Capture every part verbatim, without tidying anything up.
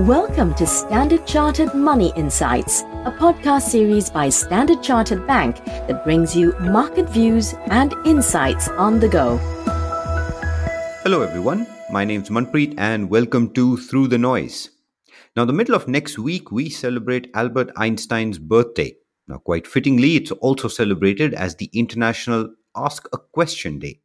Welcome to Standard Chartered Money Insights, a podcast series by Standard Chartered Bank that brings you market views and insights on the go. Hello everyone, my name's Manpreet and welcome to Through the Noise. Now, the middle of next week, we celebrate Albert Einstein's birthday. Now, quite fittingly, it's also celebrated as the International Ask a Question Day.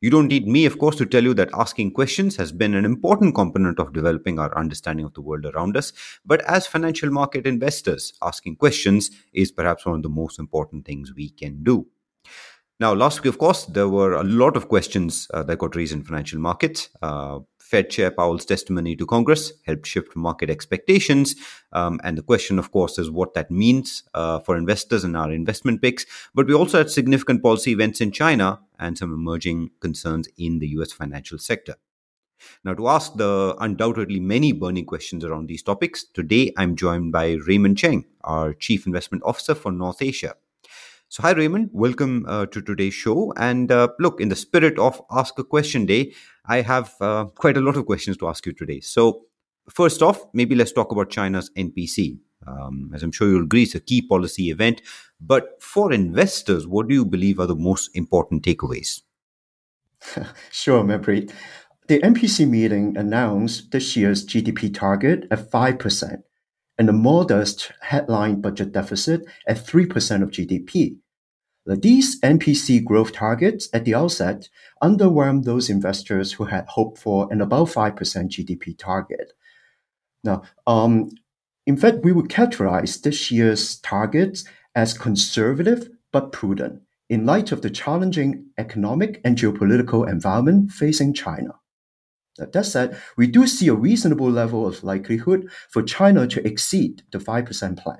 You don't need me, of course, to tell you that asking questions has been an important component of developing our understanding of the world around us. But as financial market investors, asking questions is perhaps one of the most important things we can do. Now, last week, of course, there were a lot of questions uh, that got raised in financial markets. Uh, Fed Chair Powell's testimony to Congress helped shift market expectations. Um, and the question, of course, is what that means uh, for investors and our investment picks. But we also had significant policy events in China and some emerging concerns in the U S financial sector. Now, to ask the undoubtedly many burning questions around these topics, today I'm joined by Raymond Cheng, our Chief Investment Officer for North Asia. So hi, Raymond. Welcome uh, to today's show. And uh, look, in the spirit of Ask a Question Day, I have uh, quite a lot of questions to ask you today. So first off, maybe let's talk about China's N P C. Um, as I'm sure you'll agree, it's a key policy event. But for investors, what do you believe are the most important takeaways? Sure, Manpreet. The N P C meeting announced this year's G D P target at five percent. And a modest headline budget deficit at three percent of G D P. These N P C growth targets at the outset underwhelmed those investors who had hoped for an about five percent G D P target. Now, um, in fact, we would characterize this year's targets as conservative but prudent in light of the challenging economic and geopolitical environment facing China. That said, we do see a reasonable level of likelihood for China to exceed the five percent plan.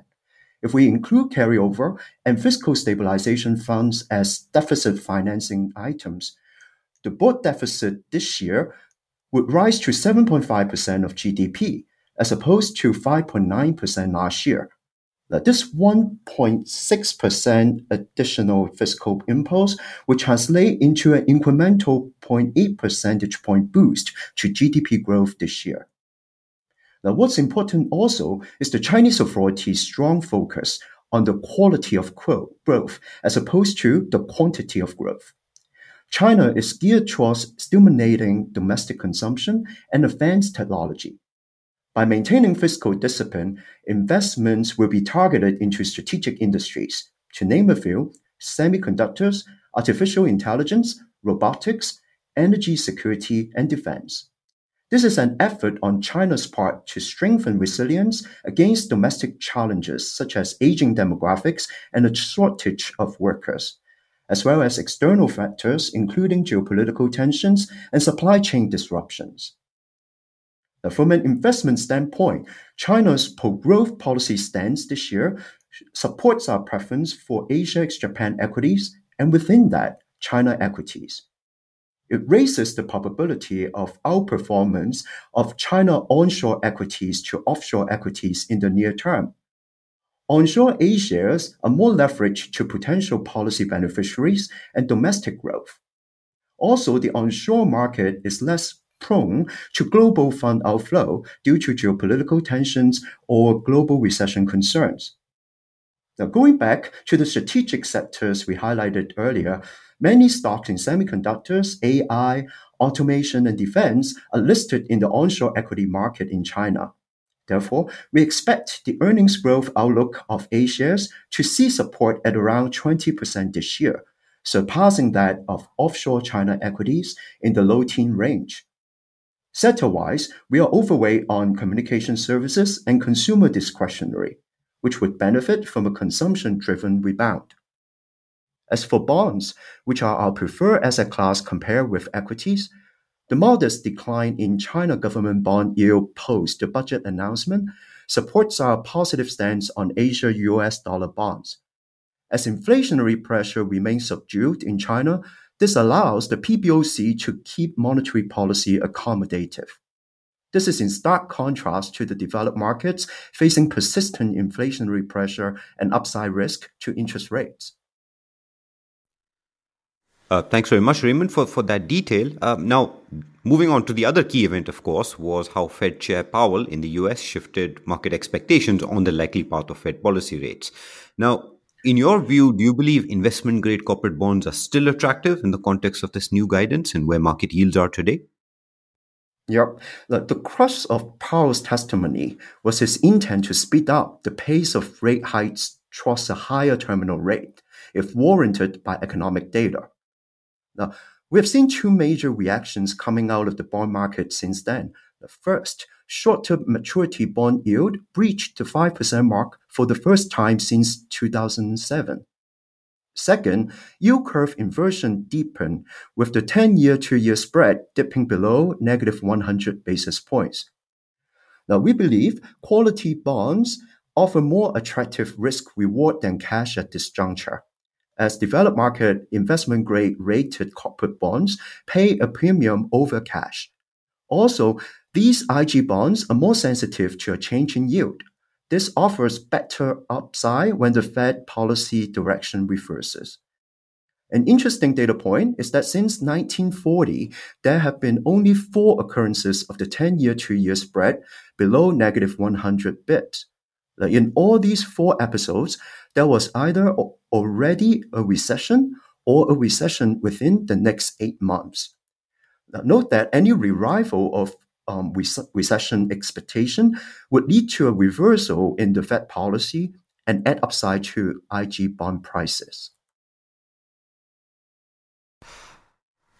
If we include carryover and fiscal stabilization funds as deficit financing items, the board deficit this year would rise to seven point five percent of G D P, as opposed to five point nine percent last year. Now, this one point six percent additional fiscal impulse would translate into an incremental zero point eight percentage point boost to G D P growth this year. Now, what's important also is the Chinese authorities' strong focus on the quality of growth as opposed to the quantity of growth. China is geared towards stimulating domestic consumption and advanced technology. By maintaining fiscal discipline, investments will be targeted into strategic industries, to name a few: semiconductors, artificial intelligence, robotics, energy security, and defense. This is an effort on China's part to strengthen resilience against domestic challenges such as aging demographics and a shortage of workers, as well as external factors including geopolitical tensions and supply chain disruptions. Now, from an investment standpoint, China's pro-growth policy stance this year supports our preference for Asia ex-Japan equities, and within that, China equities. It raises the probability of outperformance of China onshore equities to offshore equities in the near term. Onshore A-shares are more leveraged to potential policy beneficiaries and domestic growth. Also, the onshore market is less prone to global fund outflow due to geopolitical tensions or global recession concerns. Now, going back to the strategic sectors we highlighted earlier, many stocks in semiconductors, A I, automation, and defense are listed in the onshore equity market in China. Therefore, we expect the earnings growth outlook of A-shares to see support at around twenty percent this year, surpassing that of offshore China equities in the low-teen range. Sector-wise, we are overweight on communication services and consumer discretionary, which would benefit from a consumption-driven rebound. As for bonds, which are our preferred asset class compared with equities, the modest decline in China government bond yield post the budget announcement supports our positive stance on Asia-U S dollar bonds. As inflationary pressure remains subdued in China, this allows the P B O C to keep monetary policy accommodative. This is in stark contrast to the developed markets facing persistent inflationary pressure and upside risk to interest rates. Uh, thanks very much, Raymond, for, for that detail. Uh, now, Moving on to the other key event, of course, was how Fed Chair Powell in the U S shifted market expectations on the likely path of Fed policy rates. Now, in your view, do you believe investment-grade corporate bonds are still attractive in the context of this new guidance and where market yields are today? Yep. The, the crux of Powell's testimony was his intent to speed up the pace of rate hikes towards a higher terminal rate, if warranted by economic data. Now, we have seen two major reactions coming out of the bond market since then. The first, short-term maturity bond yield breached the five percent mark for the first time since two thousand seven. Second, yield curve inversion deepened, with the ten-year, two-year spread dipping below negative one hundred basis points. Now, we believe quality bonds offer more attractive risk-reward than cash at this juncture, as developed market investment-grade rated corporate bonds pay a premium over cash. Also, these I G bonds are more sensitive to a change in yield. This offers better upside when the Fed policy direction reverses. An interesting data point is that since nineteen forty, there have been only four occurrences of the ten-year, two-year spread below negative one hundred bips. In all these four episodes, there was either already a recession or a recession within the next eight months. Now, note that any revival of Um, recession expectation would lead to a reversal in the Fed policy and add upside to I G bond prices.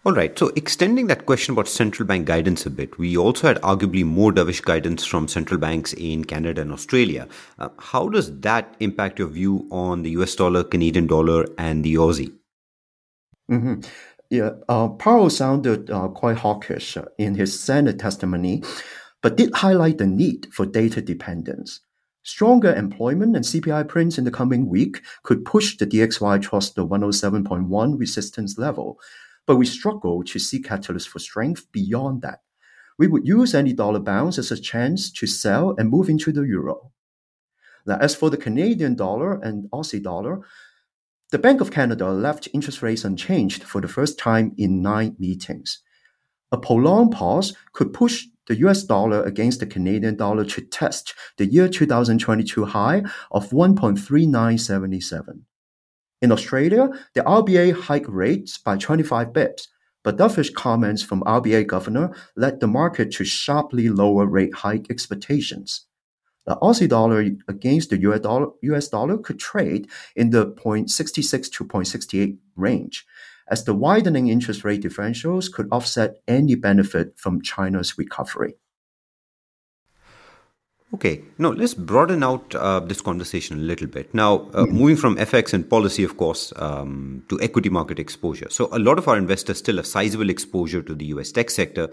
All right, so extending that question about central bank guidance a bit, we also had arguably more dovish guidance from central banks in Canada and Australia. Uh, how does that impact your view on the U S dollar, Canadian dollar, and the Aussie? Mm-hmm. Yeah, uh, Powell sounded uh, quite hawkish in his Senate testimony, but did highlight the need for data dependence. Stronger employment and C P I prints in the coming week could push the D X Y towards the one oh seven point one resistance level, but we struggle to see catalysts for strength beyond that. We would use any dollar bounce as a chance to sell and move into the euro. Now, as for the Canadian dollar and Aussie dollar, the Bank of Canada left interest rates unchanged for the first time in nine meetings. A prolonged pause could push the U S dollar against the Canadian dollar to test the year two thousand twenty-two high of one point three nine seven seven. In Australia, the R B A hiked rates by twenty-five bips, but dovish comments from R B A governor led the market to sharply lower rate hike expectations. The Aussie dollar against the U S dollar, U S dollar could trade in the zero point six six to zero point six eight range, as the widening interest rate differentials could offset any benefit from China's recovery. Okay, now let's broaden out uh, this conversation a little bit. Now, uh, mm-hmm. moving from F X and policy, of course, um, to equity market exposure. So a lot of our investors still have sizable exposure to the U S tech sector.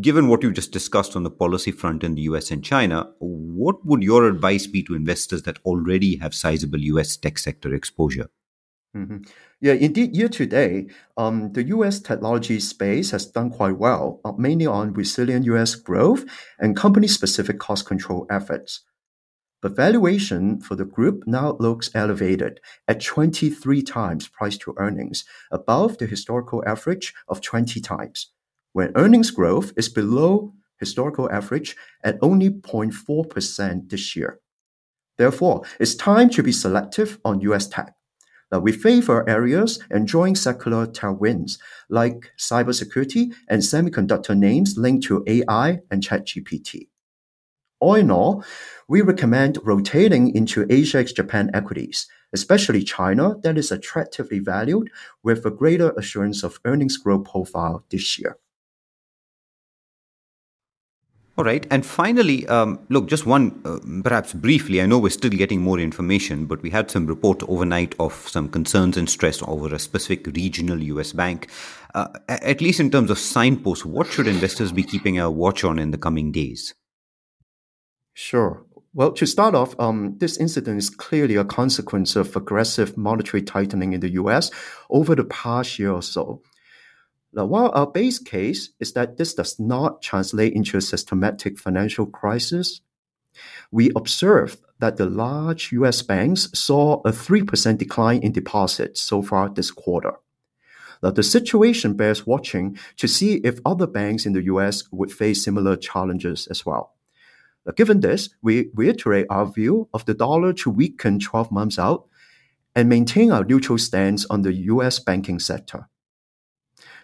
Given what you just discussed on the policy front in the U S and China, what would your advice be to investors that already have sizable U S tech sector exposure? Mm-hmm. Yeah, indeed, year to date, um, the U S technology space has done quite well, uh, mainly on resilient U S growth and company-specific cost control efforts. But valuation for the group now looks elevated at twenty-three times price to earnings, above the historical average of twenty times, when earnings growth is below historical average at only zero point four percent this year. Therefore, it's time to be selective on U S tech. Now, we favor areas enjoying secular tailwinds like cybersecurity and semiconductor names linked to A I and ChatGPT. All in all, we recommend rotating into Asia ex-Japan equities, especially China, that is attractively valued with a greater assurance of earnings growth profile this year. All right. And finally, um, look, just one, uh, perhaps briefly, I know we're still getting more information, but we had some report overnight of some concerns and stress over a specific regional U S bank. Uh, at least in terms of signposts, what should investors be keeping a watch on in the coming days? Sure. Well, to start off, um, this incident is clearly a consequence of aggressive monetary tightening in the U S over the past year or so. Now, while our base case is that this does not translate into a systematic financial crisis, we observed that the large U S banks saw a three percent decline in deposits so far this quarter. Now, the situation bears watching to see if other banks in the U S would face similar challenges as well. Now, given this, we reiterate our view of the dollar to weaken twelve months out and maintain our neutral stance on the U S banking sector.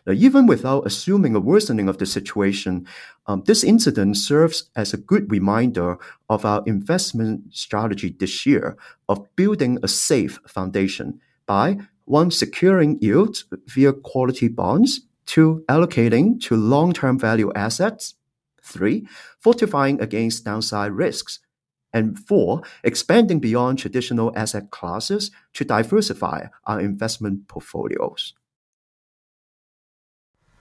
Now, even without assuming a worsening of the situation, um, this incident serves as a good reminder of our investment strategy this year of building a safe foundation by, one, securing yields via quality bonds, two, allocating to long-term value assets, three, fortifying against downside risks, and four, expanding beyond traditional asset classes to diversify our investment portfolios.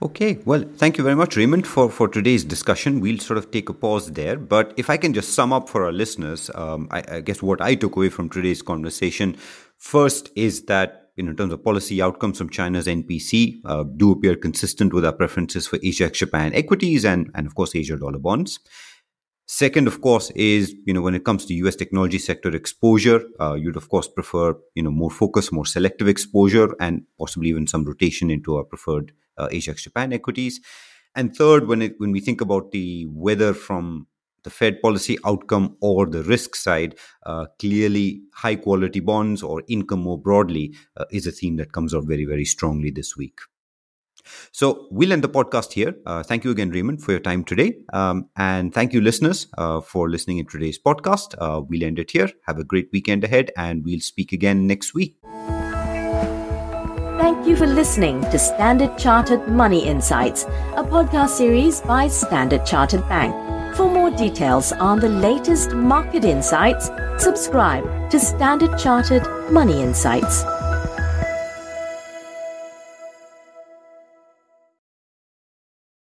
Okay, well, thank you very much, Raymond, for, for today's discussion. We'll sort of take a pause there. But if I can just sum up for our listeners, um, I, I guess what I took away from today's conversation first is that, you know, in terms of policy outcomes from China's N P C, uh, do appear consistent with our preferences for Asia ex-Japan equities and, and, of course, Asia dollar bonds. Second, of course, is, you know, when it comes to U S technology sector exposure, uh, you'd, of course, prefer, you know, more focus, more selective exposure and possibly even some rotation into our preferred uh, Asia ex-Japan equities. And third, when, it, when we think about the weather from the Fed policy outcome or the risk side, uh, clearly high quality bonds or income more broadly uh, is a theme that comes out very, very strongly this week. So we'll end the podcast here. Uh, thank you again, Raymond, for your time today. Um, and thank you, listeners, uh, for listening in today's podcast. Uh, we'll end it here. Have a great weekend ahead, and we'll speak again next week. Thank you for listening to Standard Chartered Money Insights, a podcast series by Standard Chartered Bank. For more details on the latest market insights, subscribe to Standard Chartered Money Insights.